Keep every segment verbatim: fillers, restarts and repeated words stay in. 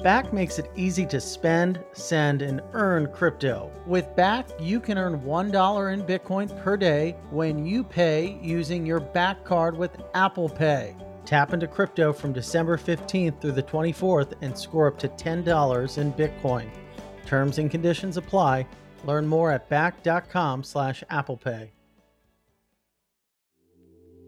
Bakkt makes it easy to spend, send, and earn crypto. With Bakkt, you can earn one dollar in Bitcoin per day when you pay using your Bakkt card with Apple Pay. Tap into crypto from December fifteenth through the twenty-fourth and score up to ten dollars in Bitcoin. Terms and conditions apply. Learn more at bakkt dot com slash Apple Pay.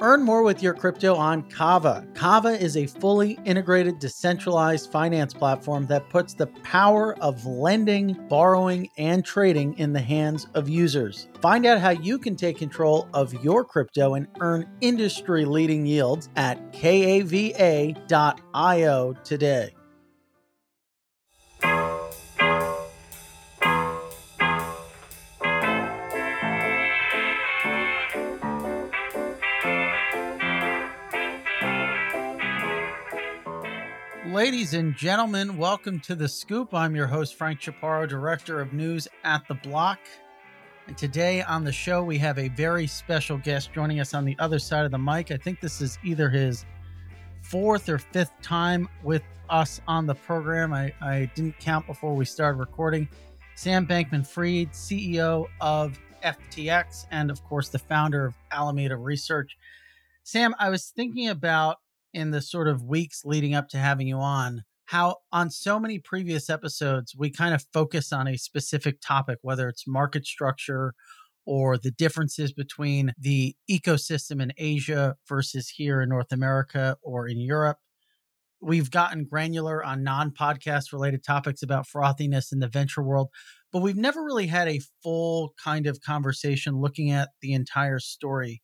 Earn more with your crypto on Kava. Kava is a fully integrated, decentralized finance platform that puts the power of lending, borrowing, and trading in the hands of users. Find out how you can take control of your crypto and earn industry-leading yields at kava dot io today. Ladies and gentlemen, welcome to The Scoop. I'm your host, Frank Chaparro, Director of News at The Block. And today on the show, we have a very special guest joining us on the other side of the mic. I think this is either his fourth or fifth time with us on the program. I, I didn't count before we started recording. Sam Bankman-Fried, C E O of F T X, and of course, the founder of Alameda Research. Sam, I was thinking about in the sort of weeks leading up to having you on, how on so many previous episodes, we kind of focus on a specific topic, whether it's market structure or the differences between the ecosystem in Asia versus here in North America or in Europe. We've gotten granular on non-podcast related topics about frothiness in the venture world, but we've never really had a full kind of conversation looking at the entire story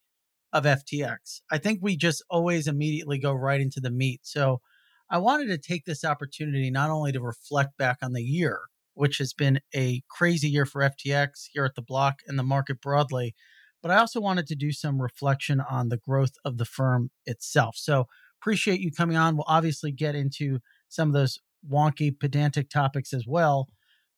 of F T X. I think we just always immediately go right into the meat. So I wanted to take this opportunity not only to reflect back on the year, which has been a crazy year for F T X here at The Block and the market broadly, but I also wanted to do some reflection on the growth of the firm itself. So appreciate you coming on. We'll obviously get into some of those wonky, pedantic topics as well,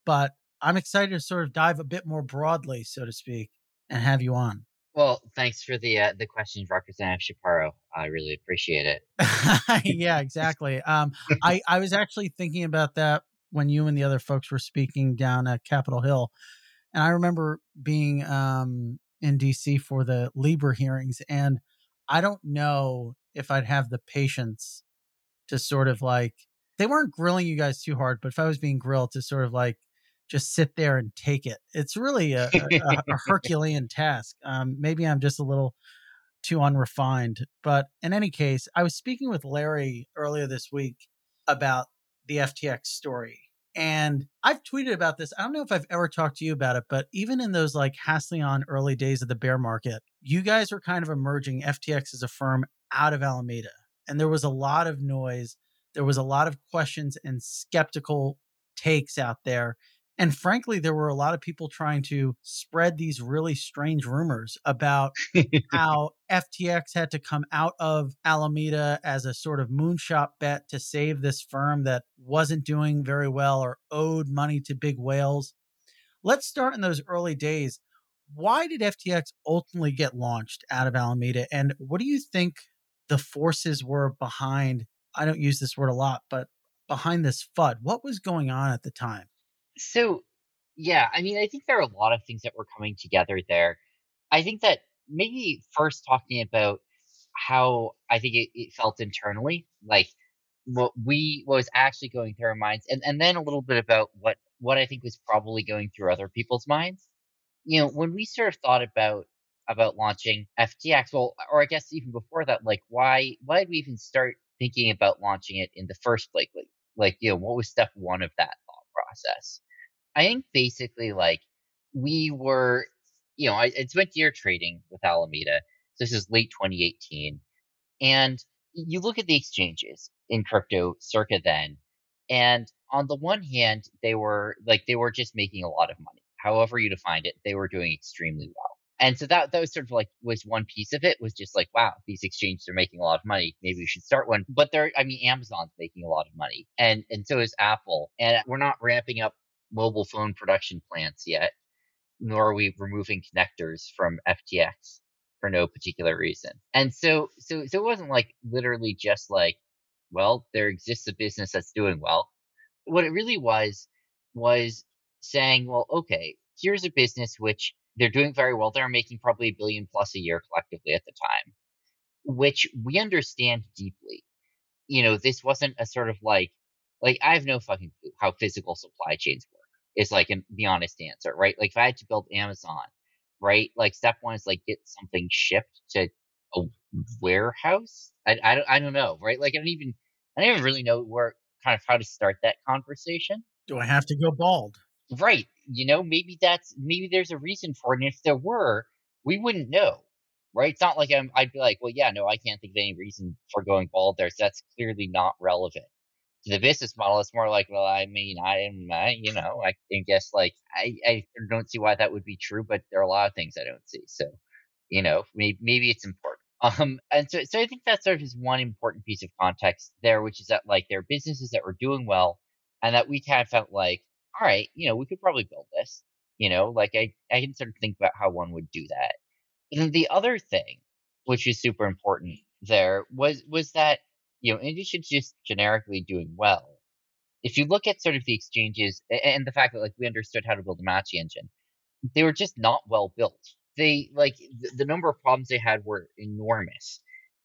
but I'm excited to sort of dive a bit more broadly, so to speak, and have you on. Well, thanks for the uh, the questions, Representative Chaparro. I really appreciate it. Yeah, exactly. Um, I, I was actually thinking about that when you and the other folks were speaking down at Capitol Hill. And I remember being um, in D C for the Libra hearings, and I don't know if I'd have the patience to sort of like, they weren't grilling you guys too hard, but if I was being grilled to sort of like, just sit there and take it. It's really a, a, a Herculean task. Um, maybe I'm just a little too unrefined. But in any case, I was speaking with Larry earlier this week about the F T X story. And I've tweeted about this. I don't know if I've ever talked to you about it, but even in those like Hassleon early days of the bear market, you guys were kind of emerging F T X as a firm out of Alameda. And there was a lot of noise. There was a lot of questions and skeptical takes out there. And frankly, there were a lot of people trying to spread these really strange rumors about how F T X had to come out of Alameda as a sort of moonshot bet to save this firm that wasn't doing very well or owed money to big whales. Let's start in those early days. Why did F T X ultimately get launched out of Alameda? And what do you think the forces were behind, I don't use this word a lot, but behind this FUD? What was going on at the time? So, yeah, I mean, I think there are a lot of things that were coming together there. I think that maybe first talking about how I think it, it felt internally, like what we what was actually going through our minds, and, and then a little bit about what, what I think was probably going through other people's minds. You know, when we sort of thought about about launching F T X, well, or I guess even before that, like why why did we even start thinking about launching it in the first place? Like, like you know, what was step one of that thought process? I think basically, like, we were, you know, I, I spent year trading with Alameda. So this is late twenty eighteen. And you look at the exchanges in crypto circa then. And on the one hand, they were, like, they were just making a lot of money. However you defined it, they were doing extremely well. And so that, that was sort of like was one piece of it, was just like, wow, these exchanges are making a lot of money. Maybe we should start one. But they're, I mean, Amazon's making a lot of money, and and so is Apple. And we're not ramping up mobile phone production plants yet, nor are we removing connectors from F T X for no particular reason. And so, so, so it wasn't like literally just like, well, there exists a business that's doing well. What it really was, was saying, well, okay, here's a business which they're doing very well. They're making probably a billion plus a year collectively at the time, which we understand deeply. You know, this wasn't a sort of like, like I have no fucking clue how physical supply chains work. It's like an, the honest answer, right? Like if I had to build Amazon, right? Like step one is like get something shipped to a warehouse. I, I don't I don't know, right? Like I don't even I don't even really know where kind of how to start that conversation. Do I have to go bald? Right. You know, maybe that's maybe there's a reason for it. And if there were, we wouldn't know, right? It's not like I'm, I'd be like, well, yeah, no, I can't think of any reason for going bald there. So that's clearly not relevant to the business model. It's more like, well, I mean, I am, I, you know, I, I guess like I, I don't see why that would be true, but there are a lot of things I don't see. So, you know, maybe, maybe it's important. Um, and so, so I think that sort of is one important piece of context there, which is that like there are businesses that were doing well, and that we kind of felt like, all right, you know, we could probably build this, you know, like I, I can sort of think about how one would do that. And then the other thing, which is super important there, was, was that, you know, in addition to just generically doing well, if you look at sort of the exchanges and the fact that like we understood how to build a match engine, they were just not well built. They like the, the number of problems they had were enormous,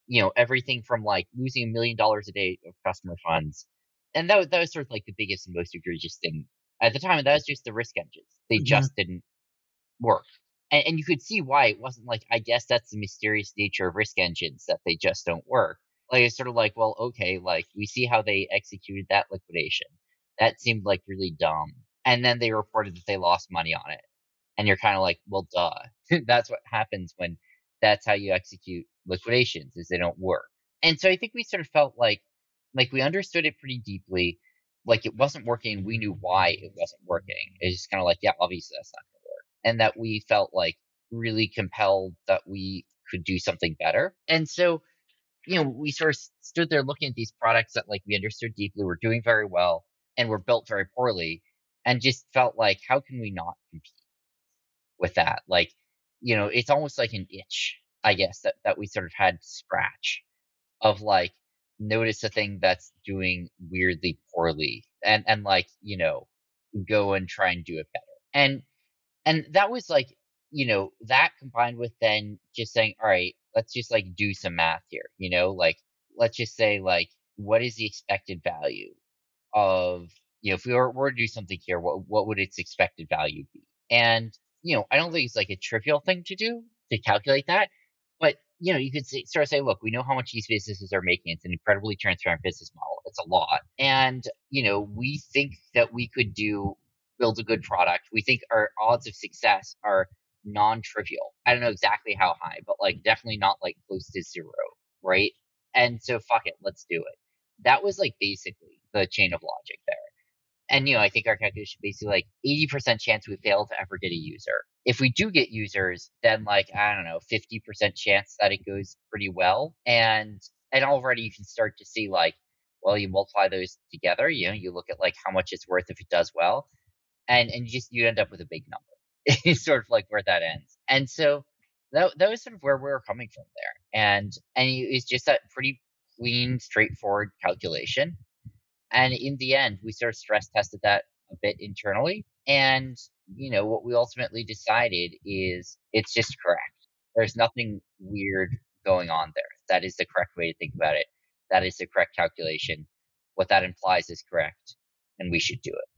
you know, everything from like losing a million dollars a day of customer funds. And that was, that was sort of like the biggest and most egregious thing at the time. And that was just the risk engines. They yeah. just didn't work. And, and you could see why it wasn't like, I guess that's the mysterious nature of risk engines, that they just don't work. Like it's sort of like, well, okay, like we see how they executed that liquidation. That seemed like really dumb. And then they reported that they lost money on it. And you're kind of like, well, duh. That's what happens when that's how you execute liquidations, is they don't work. And so I think we sort of felt like, like we understood it pretty deeply. Like it wasn't working. We knew why it wasn't working. It's just kind of like, yeah, obviously that's not going to work. And that we felt like really compelled that we could do something better. And so, you know, we sort of stood there looking at these products that like we understood deeply were doing very well and were built very poorly, and just felt like, how can we not compete with that? Like, you know, it's almost like an itch, I guess, that, that we sort of had to scratch of like, notice a thing that's doing weirdly poorly and, and like, you know, go and try and do it better. And, and that was like, you know, that combined with then just saying, all right, let's just like do some math here, you know, like, let's just say like, what is the expected value of, you know, if we were, were to do something here, what, what would its expected value be? And, you know, I don't think it's like a trivial thing to do to calculate that, but you know, you could say, sort of say, look, we know how much these businesses are making. It's an incredibly transparent business model. It's a lot. And, you know, we think that we could do, build a good product. We think our odds of success are non-trivial. I don't know exactly how high, but like definitely not like close to zero, right? And so fuck it, let's do it. That was like basically the chain of logic there. And, you know, I think our calculation basically like eighty percent chance we fail to ever get a user. If we do get users, then like, I don't know, fifty percent chance that it goes pretty well. And, and already you can start to see like, well, you multiply those together, you know, you look at like how much it's worth if it does well. And, and you just, you end up with a big number. It's sort of like where that ends. And so that, that was sort of where we were coming from there. And, and it's just that pretty clean, straightforward calculation. And in the end, we sort of stress tested that a bit internally. And, you know, what we ultimately decided is it's just correct. There's nothing weird going on there. That is the correct way to think about it. That is the correct calculation. What that implies is correct, and we should do it.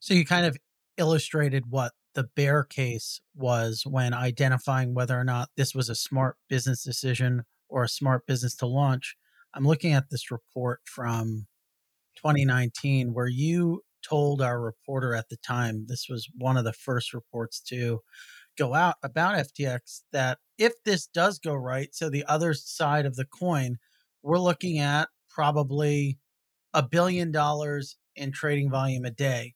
So you kind of illustrated what the bear case was when identifying whether or not this was a smart business decision or a smart business to launch. I'm looking at this report from twenty nineteen, where you told our reporter at the time, this was one of the first reports to go out about F T X, that if this does go right, so the other side of the coin, we're looking at probably a billion dollars in trading volume a day.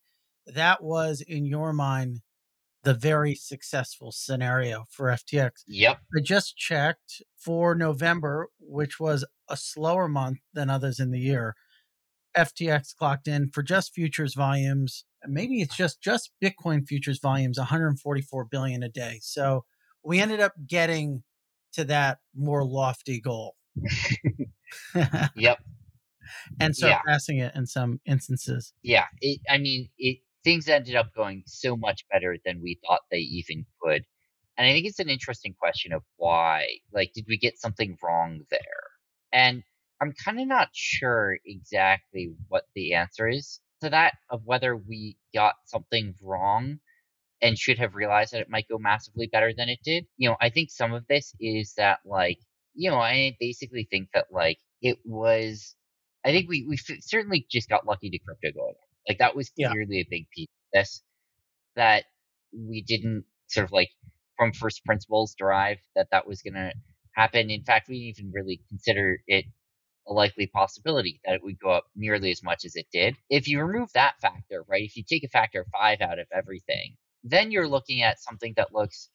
That was, in your mind, the very successful scenario for F T X. Yep. I just checked for November, which was a slower month than others in the year. F T X clocked in for just futures volumes. Maybe it's just, just Bitcoin futures volumes, one hundred forty-four billion a day. So we ended up getting to that more lofty goal. Yep. And surpassing yeah. it in some instances. Yeah. It, I mean, it, things ended up going so much better than we thought they even could. And I think it's an interesting question of why. Like, did we get something wrong there? And I'm kind of not sure exactly what the answer is to that, of whether we got something wrong and should have realized that it might go massively better than it did. You know, I think some of this is that, like, you know, I basically think that, like, it was, I think we, we f- certainly just got lucky to crypto going on. Like, that was clearly yeah. a big piece of this, that we didn't sort of, like, from first principles derive that that was going to happen. In fact, we didn't even really consider it a likely possibility that it would go up nearly as much as it did. If you remove that factor, right, if you take a factor of five out of everything, then you're looking at something that looks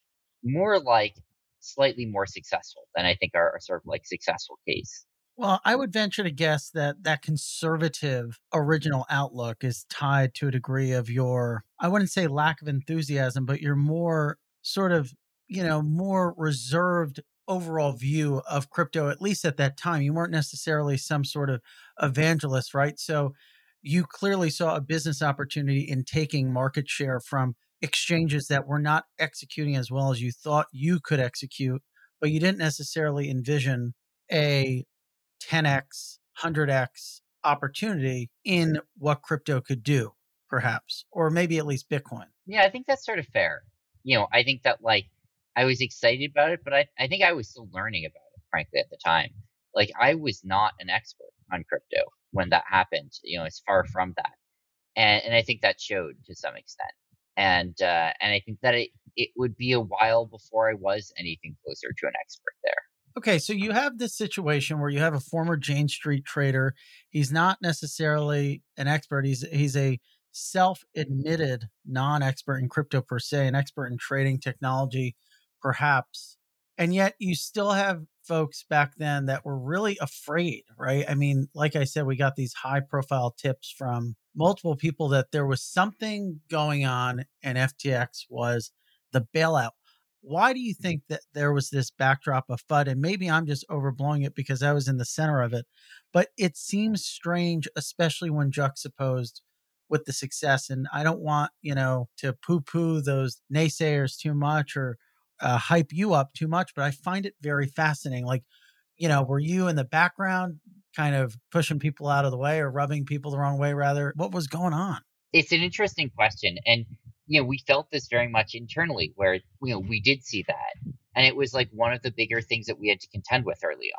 more like slightly more successful than I think our, our sort of like successful case. Well, I would venture to guess that that conservative original outlook is tied to a degree of your, I wouldn't say lack of enthusiasm, but your more sort of, you know, more reserved overall view of crypto, at least at that time. You weren't necessarily some sort of evangelist, right? So you clearly saw a business opportunity in taking market share from exchanges that were not executing as well as you thought you could execute, but you didn't necessarily envision a ten x, one hundred x opportunity in what crypto could do, perhaps, or maybe at least Bitcoin. Yeah, I think that's sort of fair. You know, I think that, like, I was excited about it, but I, I think I was still learning about it, frankly, at the time. Like, I was not an expert on crypto when that happened. You know, it's far from that. And and I think that showed to some extent. And uh, and I think that it, it would be a while before I was anything closer to an expert there. Okay, so you have this situation where you have a former Jane Street trader. He's not necessarily an expert. He's he's a self-admitted non-expert in crypto per se, an expert in trading technology, perhaps. And yet you still have folks back then that were really afraid, right? I mean, like I said, we got these high-profile tips from multiple people that there was something going on and F T X was the bailout. Why do you think that there was this backdrop of F U D? And maybe I'm just overblowing it because I was in the center of it, but it seems strange, especially when juxtaposed with the success. And I don't want, you know, to poo-poo those naysayers too much or uh, hype you up too much, but I find it very fascinating. Like, you know, were you in the background kind of pushing people out of the way or rubbing people the wrong way, rather? What was going on? It's an interesting question. And you know, we felt this very much internally where, you know, we did see that. And it was like one of the bigger things that we had to contend with early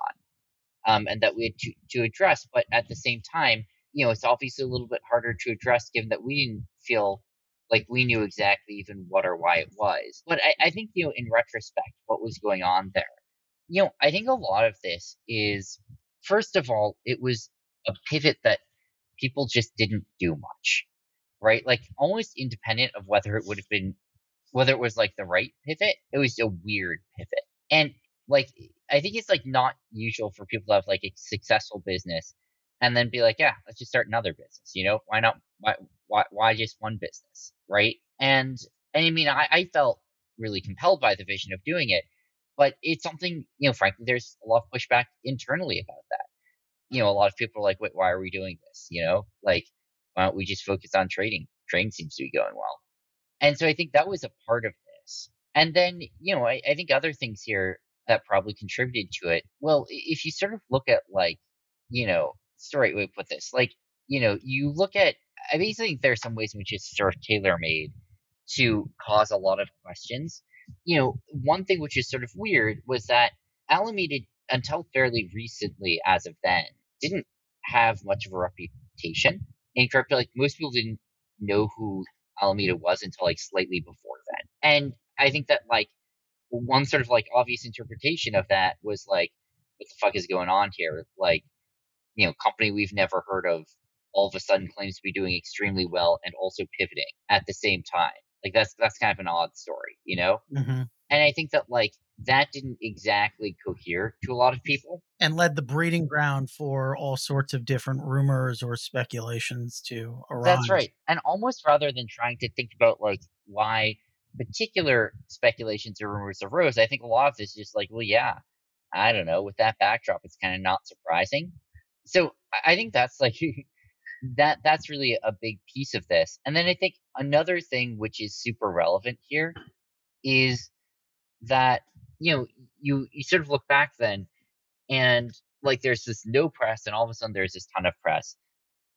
on um, and that we had to, to address. But at the same time, you know, it's obviously a little bit harder to address given that we didn't feel like we knew exactly even what or why it was. But I, I think, you know, in retrospect, what was going on there, you know, I think a lot of this is, first of all, it was a pivot that people just didn't do much. Right? Like almost independent of whether it would have been, whether it was like the right pivot, it was a weird pivot. And like, I think it's like not usual for people to have like a successful business and then be like, yeah, let's just start another business. You know, why not? Why, why, why just one business? Right. And, and I mean, I, I felt really compelled by the vision of doing it, but it's something, you know, frankly, there's a lot of pushback internally about that. You know, a lot of people are like, wait, why are we doing this? You know, like, why don't we just focus on trading? Trading seems to be going well. And so I think that was a part of this. And then, you know, I, I think other things here that probably contributed to it. Well, if you sort of look at like, you know, it's the right way to put this. Like, you know, you look at, I basically think there are some ways in which it's sort of tailor-made to cause a lot of questions. You know, one thing which is sort of weird was that Alameda, until fairly recently as of then, didn't have much of a reputation in crypto. Like most people didn't know who Alameda was until like slightly before then. And I think that like one sort of like obvious interpretation of that was like, what the fuck is going on here? Like, you know, company we've never heard of all of a sudden claims to be doing extremely well and also pivoting at the same time. Like that's that's kind of an odd story, you know? Mm-hmm. And I think that like that didn't exactly cohere to a lot of people. And led the breeding ground for all sorts of different rumors or speculations to arise. That's right. And almost rather than trying to think about like why particular speculations or rumors arose, I think a lot of this is just like, well, yeah, I don't know. With that backdrop, it's kind of not surprising. So I think that's like that that's really a big piece of this. And then I think another thing which is super relevant here is that, you know, you, you sort of look back then and like there's this no press and all of a sudden there's this ton of press.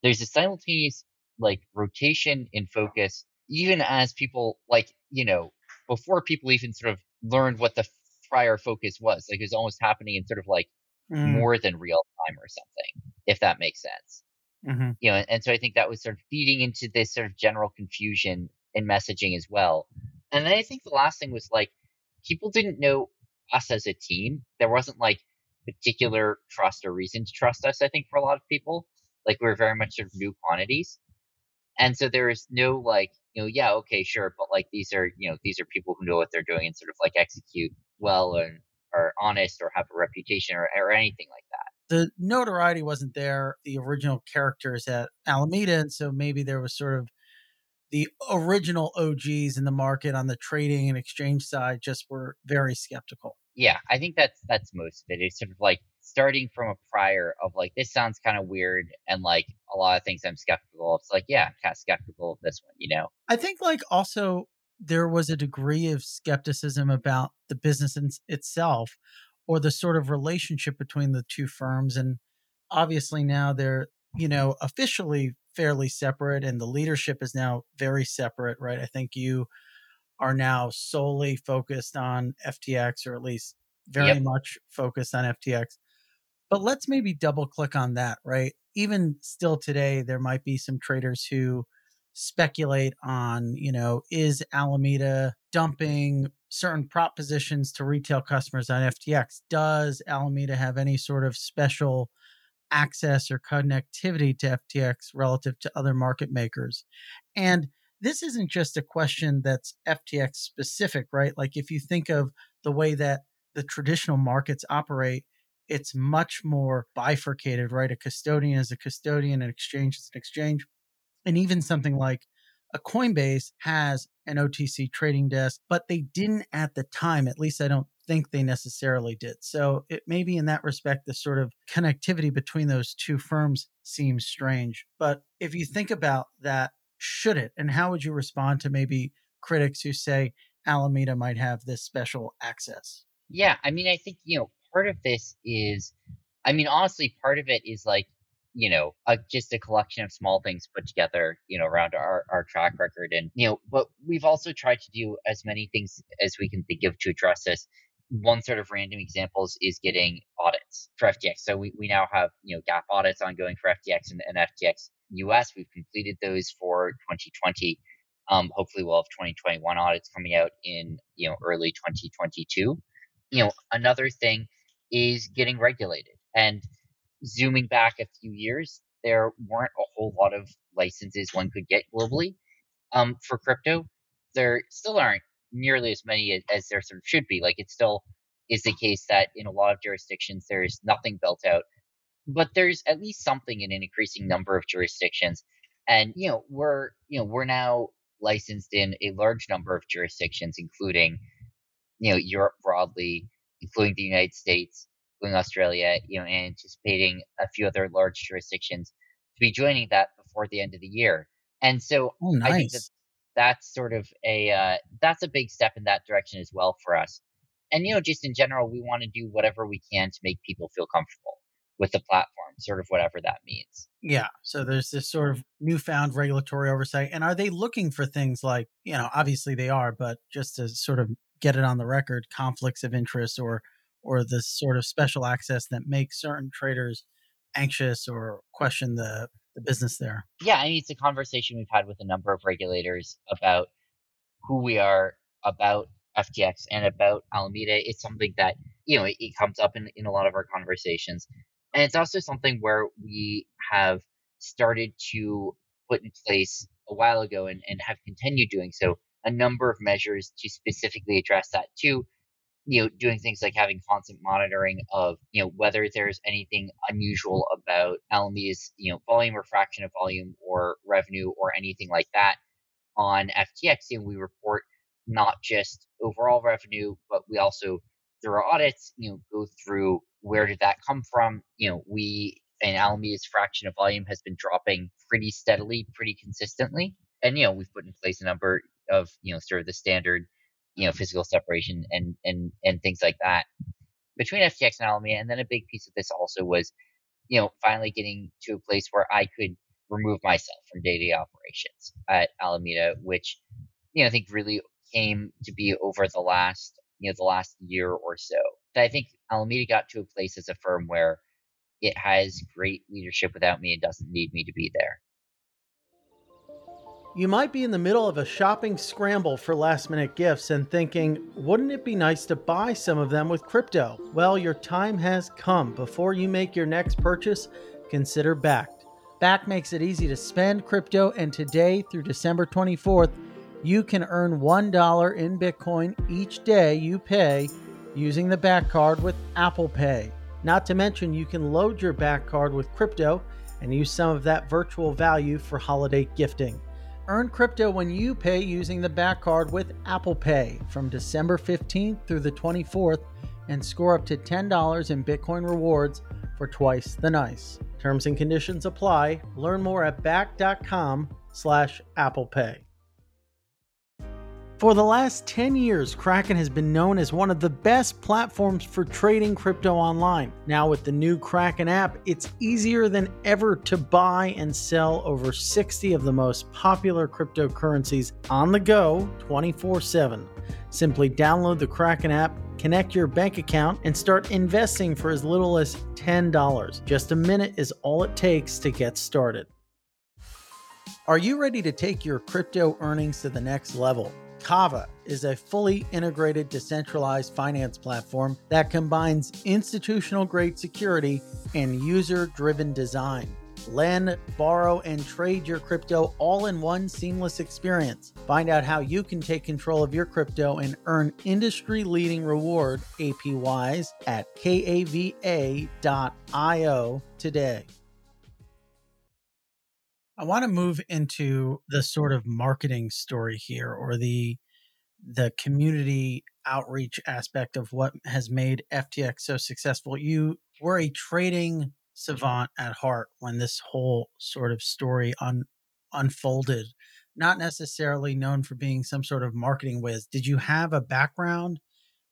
There's a simultaneous like rotation in focus, even as people like, you know, before people even sort of learned what the prior focus was, like it was almost happening in sort of like mm. more than real time or something, if that makes sense. Mm-hmm. You know, and so I think that was sort of feeding into this sort of general confusion in messaging as well. And then I think the last thing was like, people didn't know us as a team. There wasn't like particular trust or reason to trust us, I think, for a lot of people. Like we were very much sort of new quantities. And so there is no like, you know, yeah, okay, sure. But like these are, you know, these are people who know what they're doing and sort of like execute well and are honest or have a reputation or, or anything like that. The notoriety wasn't there. The original characters at Alameda. And so maybe there was sort of the original O Gs in the market on the trading and exchange side just were very skeptical. Yeah, I think that's that's most of it. It's sort of like starting from a prior of like, this sounds kind of weird and like a lot of things I'm skeptical of. It's like, yeah, I'm kind of skeptical of this one, you know? I think like also there was a degree of skepticism about the business in- itself or the sort of relationship between the two firms. And obviously now they're, you know, officially fairly separate and the leadership is now very separate, right? I think you are now solely focused on F T X or at least very yep. much focused on F T X. But let's maybe double click on that, right? Even still today, there might be some traders who speculate on, you know, is Alameda dumping certain prop positions to retail customers on F T X? Does Alameda have any sort of special access or connectivity to F T X relative to other market makers? And this isn't just a question that's F T X specific, right? Like if you think of the way that the traditional markets operate, it's much more bifurcated, right? A custodian is a custodian, an exchange is an exchange. And even something like a Coinbase has an O T C trading desk, but they didn't at the time, at least I don't think they necessarily did. So it maybe in that respect, the sort of connectivity between those two firms seems strange. But if you think about that, should it? And how would you respond to maybe critics who say Alameda might have this special access? Yeah, I mean, I think, you know, part of this is, I mean, honestly, part of it is like, you know, a, just a collection of small things put together, you know, around our, our track record. And, you know, but we've also tried to do as many things as we can think of to address this. One sort of random examples is getting audits for F T X. So we, we now have, you know, gap audits ongoing for F T X and, and F T X U S. We've completed those for twenty twenty. Um, hopefully we'll have twenty twenty-one audits coming out in, you know, early twenty twenty-two. You know, another thing is getting regulated. And zooming back a few years, there weren't a whole lot of licenses one could get globally um, for crypto. There still aren't nearly as many as, as there sort of should be. Like it still is the case that in a lot of jurisdictions, there is nothing built out, but there's at least something in an increasing number of jurisdictions. And, you know, we're, you know, we're now licensed in a large number of jurisdictions, including, you know, Europe broadly, including the United States, including Australia, you know, and anticipating a few other large jurisdictions to be joining that before the end of the year. And so oh, nice. I think that that's sort of a, uh, that's a big step in that direction as well for us. And, you know, just in general, we want to do whatever we can to make people feel comfortable with the platform, sort of whatever that means. Yeah. So there's this sort of newfound regulatory oversight. And are they looking for things like, you know, obviously they are, but just to sort of get it on the record, conflicts of interest or, or this sort of special access that makes certain traders anxious or question the the business there? Yeah, I mean, it's a conversation we've had with a number of regulators about who we are, about F T X and about Alameda. It's something that, you know, it, it comes up in, in a lot of our conversations. And it's also something where we have started to put in place a while ago and, and have continued doing so a number of measures to specifically address that too. You know, doing things like having constant monitoring of, you know, whether there's anything unusual about Alameda's, you know, volume or fraction of volume or revenue or anything like that. On F T X, you know, we report not just overall revenue, but we also, through our audits, you know, go through where did that come from. You know, we and Alameda's fraction of volume has been dropping pretty steadily, pretty consistently. And, you know, we've put in place a number of, you know, sort of the standard, you know, physical separation and, and, and things like that between F T X and Alameda. And then a big piece of this also was, you know, finally getting to a place where I could remove myself from day-to-day operations at Alameda, which, you know, I think really came to be over the last, you know, the last year or so. But I think Alameda got to a place as a firm where it has great leadership without me and doesn't need me to be there. You might be in the middle of a shopping scramble for last-minute gifts and thinking, wouldn't it be nice to buy some of them with crypto? Well, your time has come. Before you make your next purchase, consider Bakkt. Bakkt makes it easy to spend crypto, and today through December twenty-fourth, you can earn one dollar in Bitcoin each day you pay using the Bakkt card with Apple Pay. Not to mention, you can load your Bakkt card with crypto and use some of that virtual value for holiday gifting. Earn crypto when you pay using the Bakkt card with Apple Pay from December fifteenth through the twenty-fourth and score up to ten dollars in Bitcoin rewards for twice the nice. Terms and conditions apply. Learn more at bakkt.com slash Apple Pay. For the last ten years, Kraken has been known as one of the best platforms for trading crypto online. Now with the new Kraken app, it's easier than ever to buy and sell over sixty of the most popular cryptocurrencies on the go twenty-four seven. Simply download the Kraken app, connect your bank account, and start investing for as little as ten dollars. Just a minute is all it takes to get started. Are you ready to take your crypto earnings to the next level? Kava is a fully integrated decentralized finance platform that combines institutional-grade security and user-driven design. Lend, borrow, and trade your crypto all in one seamless experience. Find out how you can take control of your crypto and earn industry-leading reward A P Ys at kava dot io today. I want to move into the sort of marketing story here, or the the community outreach aspect of what has made F T X so successful. You were a trading savant at heart when this whole sort of story un, unfolded, not necessarily known for being some sort of marketing whiz. Did you have a background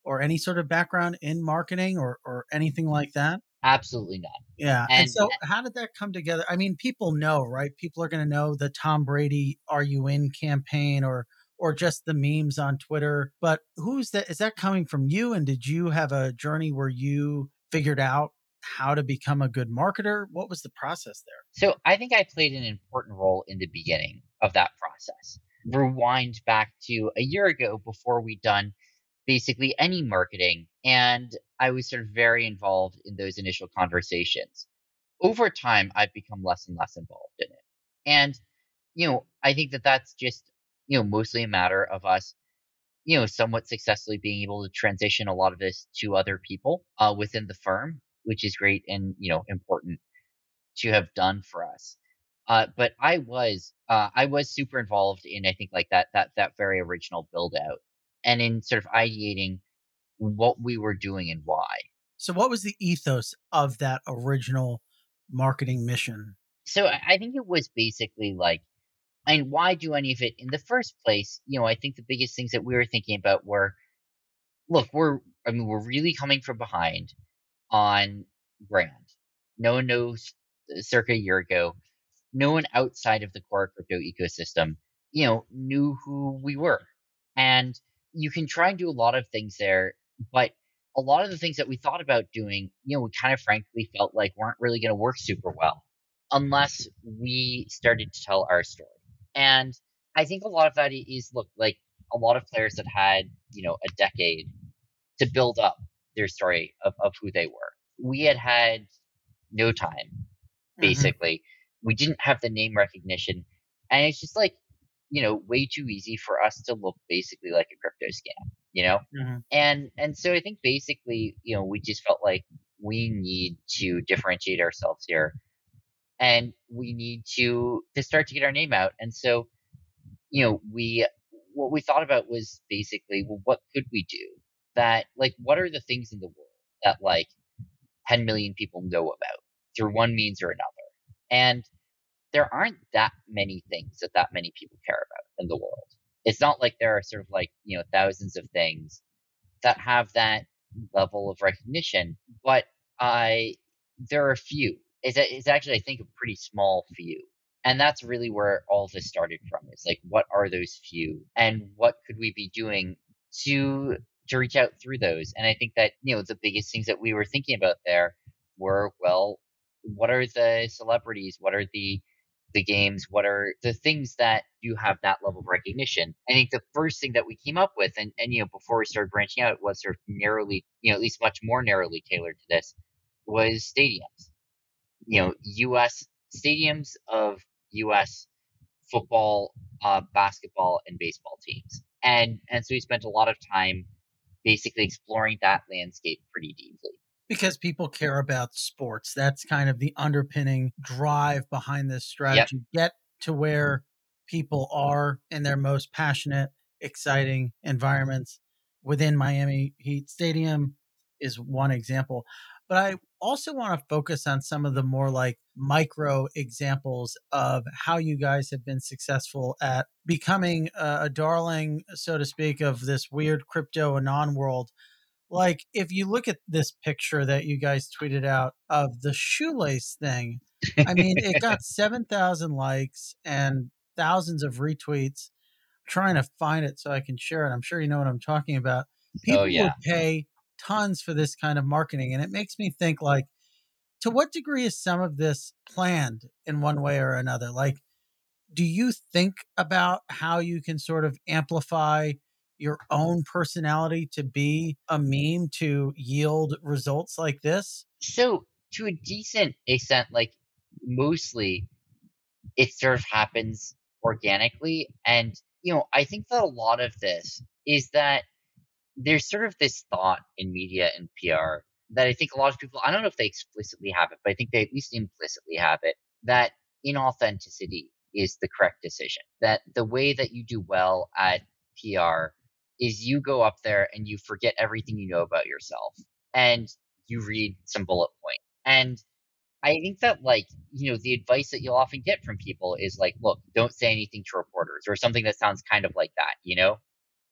or any sort of background in marketing or or anything like that? Absolutely not. Yeah. And, and so how did that come together? I mean, people know, right? People are going to know the Tom Brady Are You In campaign or or just the memes on Twitter. But who's that? Is that coming from you? And did you have a journey where you figured out how to become a good marketer? What was the process there? So I think I played an important role in the beginning of that process. Rewind back to a year ago before we'd done basically any marketing, and I was sort of very involved in those initial conversations. Over time, I've become less and less involved in it. And, you know, I think that that's just, you know, mostly a matter of us, you know, somewhat successfully being able to transition a lot of this to other people uh, within the firm, which is great and, you know, important to have done for us. Uh, but I was, uh, I was super involved in, I think, like that, that, that very original build out and in sort of ideating what we were doing and why. So what was the ethos of that original marketing mission? So I think it was basically like, I mean, why do any of it in the first place? You know, I think the biggest things that we were thinking about were, look, we're, I mean, we're really coming from behind on brand. No one knows circa a year ago, no one outside of the core crypto ecosystem, you know, knew who we were. And you can try and do a lot of things there, but a lot of the things that we thought about doing, you know, we kind of frankly felt like weren't really going to work super well unless we started to tell our story. And I think a lot of that is, look, like a lot of players that had, you know, a decade to build up their story of, of who they were. We had had no time, basically. Mm-hmm. We didn't have the name recognition. And it's just like, you know, way too easy for us to look basically like a crypto scam, you know? Mm-hmm. And, and so I think basically, you know, we just felt like we need to differentiate ourselves here, and we need to, to start to get our name out. And so, you know, we, what we thought about was basically, well, what could we do that, like, what are the things in the world that like ten million people know about through one means or another? And there aren't that many things that that many people care about in the world. It's not like there are sort of like, you know, thousands of things that have that level of recognition, but I, there are a few. It's, it's actually, I think, a pretty small few. And that's really where all this started from. It's like, what are those few, and what could we be doing to to reach out through those? And I think that, you know, the biggest things that we were thinking about there were, well, what are the celebrities? What are the the games? What are the things that do have that level of recognition? I think the first thing that we came up with, and, and you know, before we started branching out, was sort of narrowly, you know, at least much more narrowly tailored to this, was stadiums. You know, U S stadiums of U S football, uh, basketball, and baseball teams. And and so we spent a lot of time basically exploring that landscape pretty deeply. Because people care about sports. That's kind of the underpinning drive behind this strategy. Yep. Get to where people are in their most passionate, exciting environments. Within Miami Heat Stadium is one example. But I also want to focus on some of the more like micro examples of how you guys have been successful at becoming a, a darling, so to speak, of this weird crypto anon world. Like, if you look at this picture that you guys tweeted out of the shoelace thing, I mean, it got seven thousand likes and thousands of retweets. I'm trying to find it so I can share it. I'm sure you know what I'm talking about. People oh, yeah. would pay tons for this kind of marketing. And it makes me think, like, to what degree is some of this planned in one way or another? Like, do you think about how you can sort of amplify your own personality to be a meme to yield results like this? So to a decent extent, like, mostly it sort of happens organically. And, you know, I think that a lot of this is that there's sort of this thought in media and P R that I think a lot of people, I don't know if they explicitly have it, but I think they at least implicitly have it, that inauthenticity is the correct decision. That the way that you do well at P R is you go up there and you forget everything you know about yourself and you read some bullet point. And I think that, like, you know, the advice that you'll often get from people is like, look, don't say anything to reporters, or something that sounds kind of like that, you know?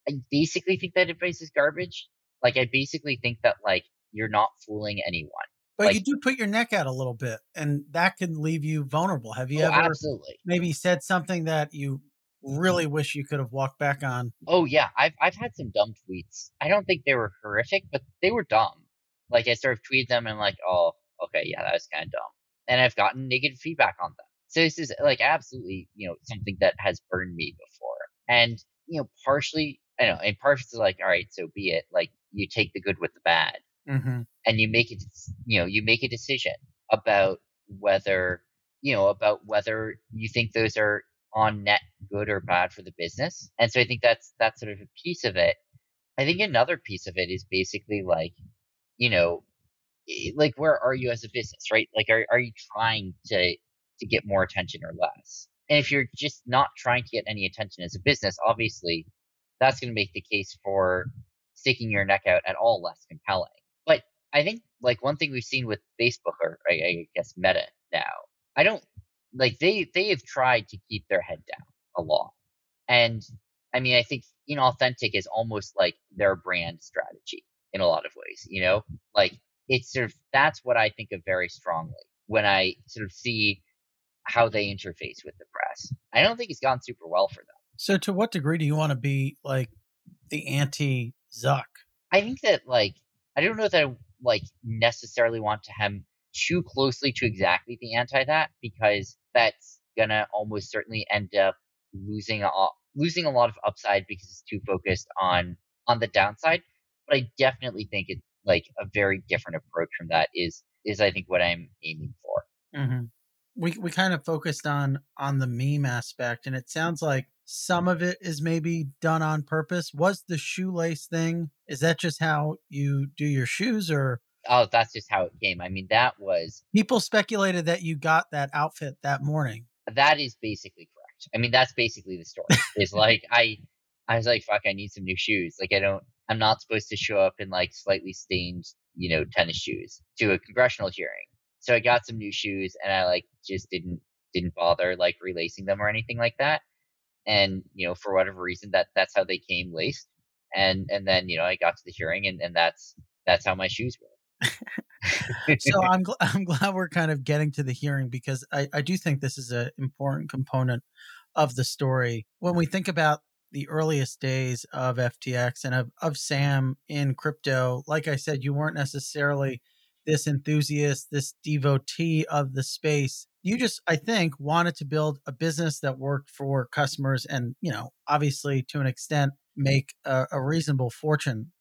I basically think that advice is garbage. Like, I basically think that, like, you're not fooling anyone. But like, you do put your neck out a little bit, and that can leave you vulnerable. Have you oh, ever absolutely. maybe said something that you really wish you could have walked back on? Oh yeah, I've I've had some dumb tweets. I don't think they were horrific, but they were dumb. Like, I sort of tweeted them and like, oh, okay, yeah, that was kind of dumb. And I've gotten negative feedback on them. So this is like absolutely, you know, something that has burned me before. And, you know, partially, I know, and partially like, all right, so be it. Like, you take the good with the bad, mm-hmm. and you make it, you know, you make a decision about whether, you know, about whether you think those are on net good or bad for the business. And so I think that's that's sort of a piece of it. I think another piece of it is basically like, you know, like, where are you as a business, right? Like, are are you trying to to get more attention or less? And if you're just not trying to get any attention as a business, obviously that's going to make the case for sticking your neck out at all less compelling. But I think, like, one thing we've seen with Facebook, or I, I guess Meta now, I don't Like they, they have tried to keep their head down a lot. And I mean, I think inauthentic is almost like their brand strategy in a lot of ways, you know, like, it's sort of, that's what I think of very strongly when I sort of see how they interface with the press. I don't think it's gone super well for them. So to what degree do you want to be like the anti-Zuck? I think that, like, I don't know that I like necessarily want to have too closely to exactly the anti that, because that's gonna almost certainly end up losing a, losing a lot of upside because it's too focused on on the downside. But I definitely think it's like a very different approach from that is is I think what I'm aiming for. Mm-hmm. We we kind of focused on on the meme aspect, and it sounds like Some of it is maybe done on purpose. What's the shoelace thing? Is that just how you do your shoes, or? Oh, that's just how it came. I mean, that was... People speculated that you got that outfit that morning. That is basically correct. I mean, that's basically the story. It's like, I I was like, fuck, I need some new shoes. Like, I don't, I'm not supposed to show up in like slightly stained, you know, tennis shoes to a congressional hearing. So I got some new shoes and I like just didn't, didn't bother like relacing them or anything like that. And, you know, for whatever reason, that that's how they came laced. And, and then, you know, I got to the hearing and, and that's, that's how my shoes were. So I'm gl- I'm glad we're kind of getting to the hearing, because I, I do think this is an important component of the story. When we think about the earliest days of F T X and of, of Sam in crypto, like I said, you weren't necessarily this enthusiast, this devotee of the space. You just, I think, wanted to build a business that worked for customers and, you know, obviously to an extent make a, a reasonable fortune.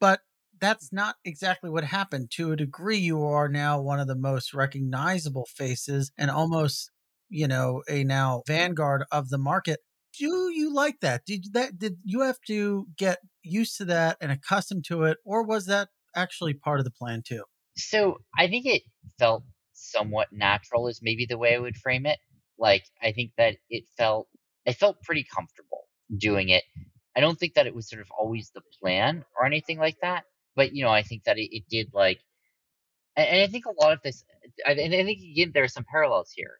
But that's not exactly what happened. To a degree, you are now one of the most recognizable faces and almost, you know, a now vanguard of the market. Do you like that? Did that? Did you have to get used to that and accustomed to it, or was that actually part of the plan too? So I think it felt somewhat natural is maybe the way I would frame it. Like, I think that it felt, I felt pretty comfortable doing it. I don't think that it was sort of always the plan or anything like that. But, you know, I think that it, it did like, and, and I think a lot of this, I, and I think again, there are some parallels here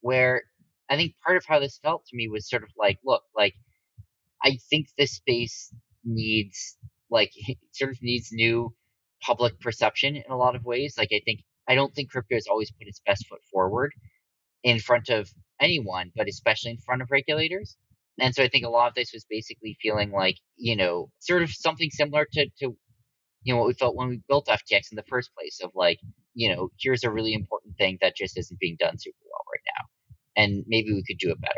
where I think part of how this felt to me was sort of like, look, like, I think this space needs, like, it sort of needs new public perception in a lot of ways. Like, I think, I don't think crypto has always put its best foot forward in front of anyone, but especially in front of regulators. And so I think a lot of this was basically feeling like, you know, sort of something similar to, to, you know, what we felt when we built F T X in the first place of like, you know, here's a really important thing that just isn't being done super well right now. And maybe we could do it better.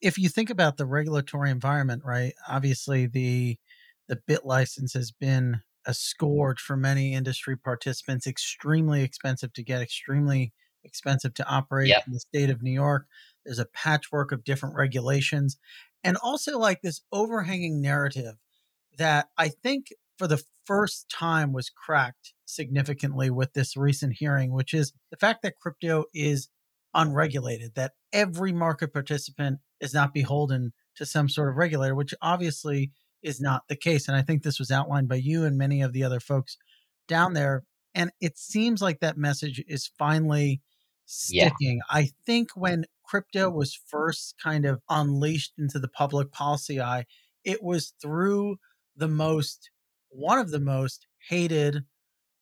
If you think about the regulatory environment, right, obviously the the bit license has been a scourge for many industry participants, extremely expensive to get, extremely expensive to operate yep. in the state of New York. There's a patchwork of different regulations. And also like this overhanging narrative that I think for the first time was cracked significantly with this recent hearing, which is the fact that crypto is unregulated, that every market participant is not beholden to some sort of regulator, which obviously is not the case. And I think this was outlined by you and many of the other folks down there. And it seems like that message is finally sticking. Yeah. I think when crypto was first kind of unleashed into the public policy eye, it was through the most one of the most hated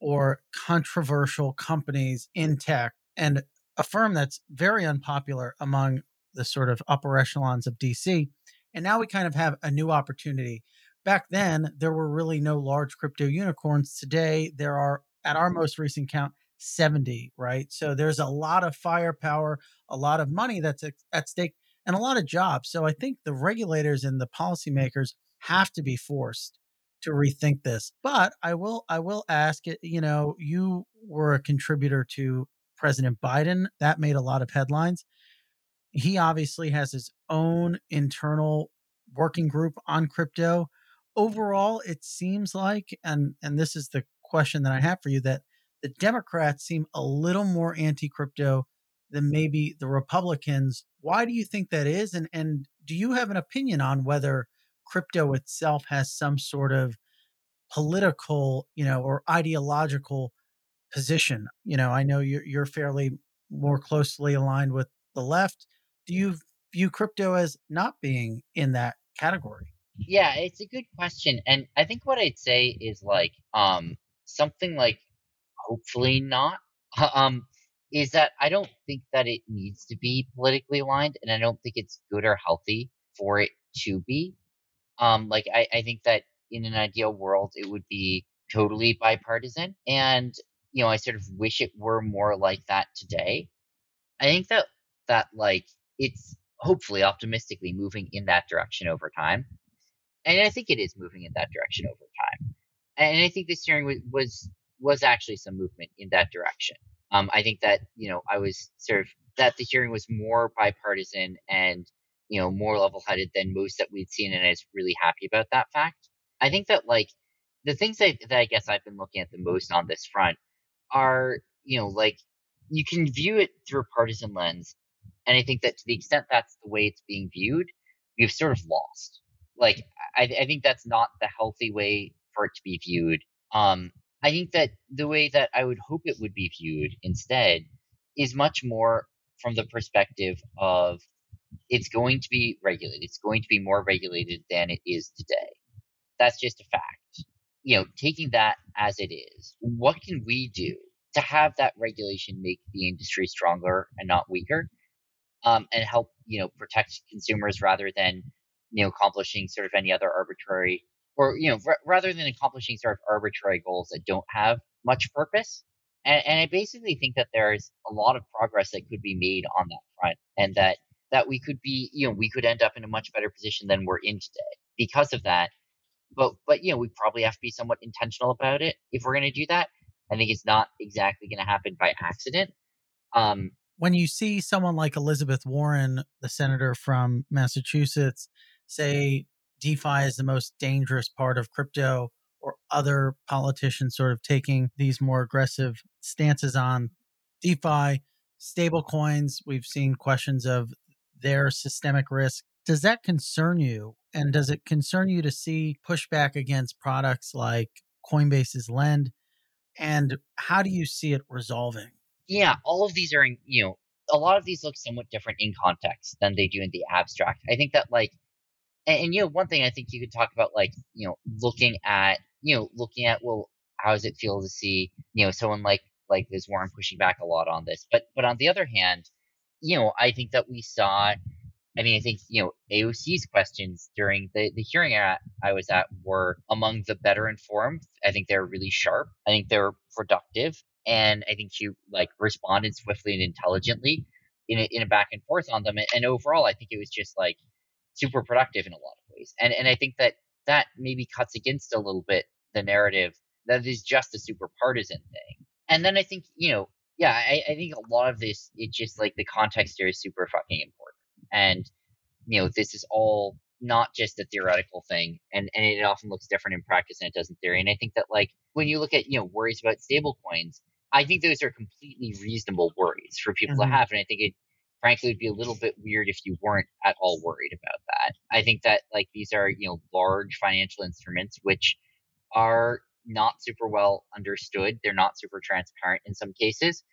or controversial companies in tech, and a firm that's very unpopular among the sort of upper echelons of D C. And now we kind of have a new opportunity. Back then, there were really no large crypto unicorns. Today, there are, at our most recent count, seventy, right? So there's a lot of firepower, a lot of money that's at stake, and a lot of jobs. So I think the regulators and the policymakers have to be forced to rethink this. But I will I will ask it, you know, you were a contributor to President Biden. That made a lot of headlines. He obviously has his own internal working group on crypto. Overall, it seems like, and and this is the question that I have for you, that the Democrats seem a little more anti-crypto than maybe the Republicans. Why do you think that is? And and do you have an opinion on whether crypto itself has some sort of political, you know, or ideological position? You know, I know you're, you're fairly more closely aligned with the left. Do you view crypto as not being in that category? Yeah, it's a good question. And I think what I'd say is like um, something like hopefully not, um, is that I don't think that it needs to be politically aligned, and I don't think it's good or healthy for it to be. Um, like I, I think that in an ideal world, it would be totally bipartisan. And, you know, I sort of wish it were more like that today. I think that that like it's hopefully optimistically moving in that direction over time. And I think it is moving in that direction over time. And I think this hearing was was, was actually some movement in that direction. Um, I think that, you know, I was sort of that the hearing was more bipartisan and you know, more level-headed than most that we'd seen, and I was really happy about that fact. I think that, like, the things that, that I guess I've been looking at the most on this front are, you know, like, you can view it through a partisan lens, and I think that to the extent that's the way it's being viewed, we've sort of lost. Like, I, I think that's not the healthy way for it to be viewed. Um, I think that the way that I would hope it would be viewed instead is much more from the perspective of it's going to be regulated. It's going to be more regulated than it is today. That's just a fact. You know, taking that as it is, what can we do to have that regulation make the industry stronger and not weaker, um, and help, you know, protect consumers rather than, you know, accomplishing sort of any other arbitrary or, you know, r- rather than accomplishing sort of arbitrary goals that don't have much purpose. And, and I basically think that there's a lot of progress that could be made on that front, and that that we could be, you know, we could end up in a much better position than we're in today because of that. But, but you know, we probably have to be somewhat intentional about it if we're going to do that. I think it's not exactly going to happen by accident. Um, when you see someone like Elizabeth Warren, the senator from Massachusetts, say DeFi is the most dangerous part of crypto, or other politicians sort of taking these more aggressive stances on DeFi, stablecoins, we've seen questions of their systemic risk. Does that concern you? And does it concern you to see pushback against products like Coinbase's Lend? And how do you see it resolving? Yeah, all of these are, in, you know, a lot of these look somewhat different in context than they do in the abstract. I think that, like, and, and you know, one thing I think you could talk about, like, you know, looking at, you know, looking at, well, how does it feel to see, you know, someone like, like Liz Warren pushing back a lot on this? But, but on the other hand, you know, I think that we saw, I mean, I think, you know, A O C's questions during the, the hearing I, I was at were among the better informed. I think they were really sharp. I think they were productive. And I think she, like, responded swiftly and intelligently in a, in a back and forth on them. And overall, I think it was just, like, super productive in a lot of ways. And, and I think that that maybe cuts against a little bit the narrative that is just a super partisan thing. And then I think, you know, yeah, I, I think a lot of this, it's just, like, the context here is super fucking important. And, you know, this is all not just a theoretical thing, and, and it often looks different in practice than it does in theory. And I think that, like, when you look at, you know, worries about stablecoins, I think those are completely reasonable worries for people mm-hmm. to have. And I think it, frankly, would be a little bit weird if you weren't at all worried about that. I think that, like, these are, you know, large financial instruments, which are not super well understood. They're not super transparent in some cases.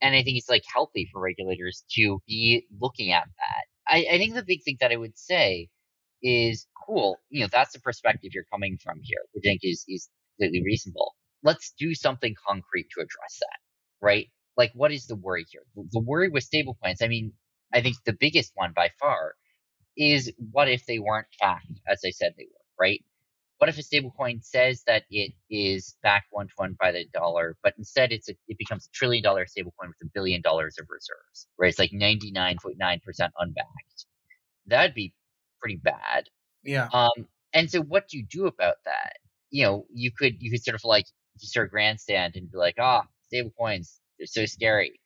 And I think it's, like, healthy for regulators to be looking at that. I, I think the big thing that I would say is, cool, you know, that's the perspective you're coming from here, which I think is, is completely reasonable. Let's do something concrete to address that, right? Like, what is the worry here? The, the worry with stablecoins, I mean, I think the biggest one by far is, what if they weren't backed as I said they were, right? What if a stablecoin says that it is backed one-to-one by the dollar, but instead it's a, it becomes a trillion-dollar stablecoin with a billion dollars of reserves, where it's like ninety-nine point nine percent unbacked? That'd be pretty bad. Yeah. Um. And so, what do you do about that? You know, you could you could sort of like just sort of grandstand and be like, ah, oh, stablecoins, they're so scary.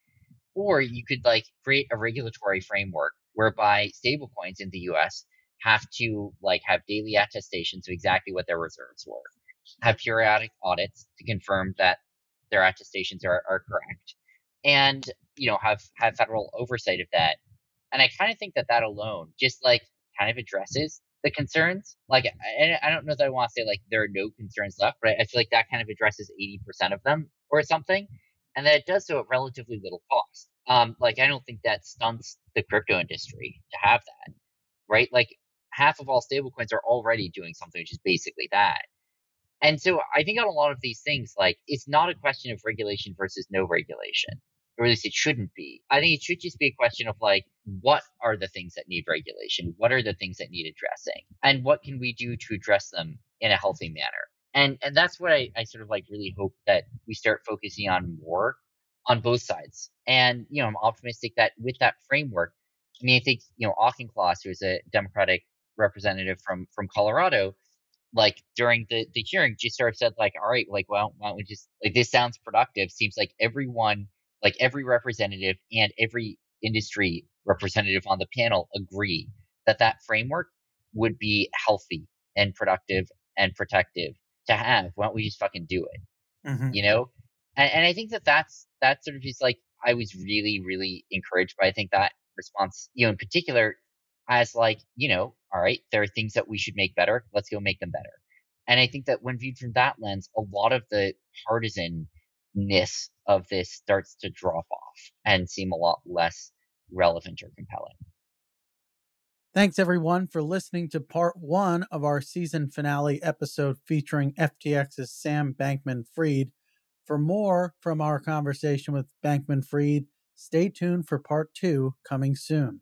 Or you could like create a regulatory framework whereby stablecoins in the U S have to like have daily attestations of exactly what their reserves were, have periodic audits to confirm that their attestations are, are correct, and, you know, have, have federal oversight of that. And I kind of think that that alone just like kind of addresses the concerns. Like, I, I don't know that I want to say like there are no concerns left, but I feel like that kind of addresses eighty percent of them or something. And that it does so at relatively little cost. Um, like, I don't think that stunts the crypto industry to have that, right? Like, half of all stablecoins are already doing something, which is basically that. And so I think on a lot of these things, like, it's not a question of regulation versus no regulation, or at least it shouldn't be. I think it should just be a question of like, what are the things that need regulation? What are the things that need addressing? And what can we do to address them in a healthy manner? And and that's what I, I sort of like really hope that we start focusing on more on both sides. And, you know, I'm optimistic that with that framework, I mean, I think, you know, Auchincloss, who is a Democratic representative from from Colorado, like during the the hearing just sort of said like, all right, like, well, why don't we just like, this sounds productive. Seems like everyone, like every representative and every industry representative on the panel agree that that framework would be healthy and productive and protective to have. Why don't we just fucking do it? Mm-hmm. You know? And, and I think that that's, that's sort of just like, I was really, really encouraged by, I think, that response, you know, in particular, as like, you know, all right, there are things that we should make better. Let's go make them better. And I think that when viewed from that lens, a lot of the partisanness of this starts to drop off and seem a lot less relevant or compelling. Thanks, everyone, for listening to part one of our season finale episode featuring F T X's Sam Bankman-Fried. For more from our conversation with Bankman-Fried, stay tuned for part two coming soon.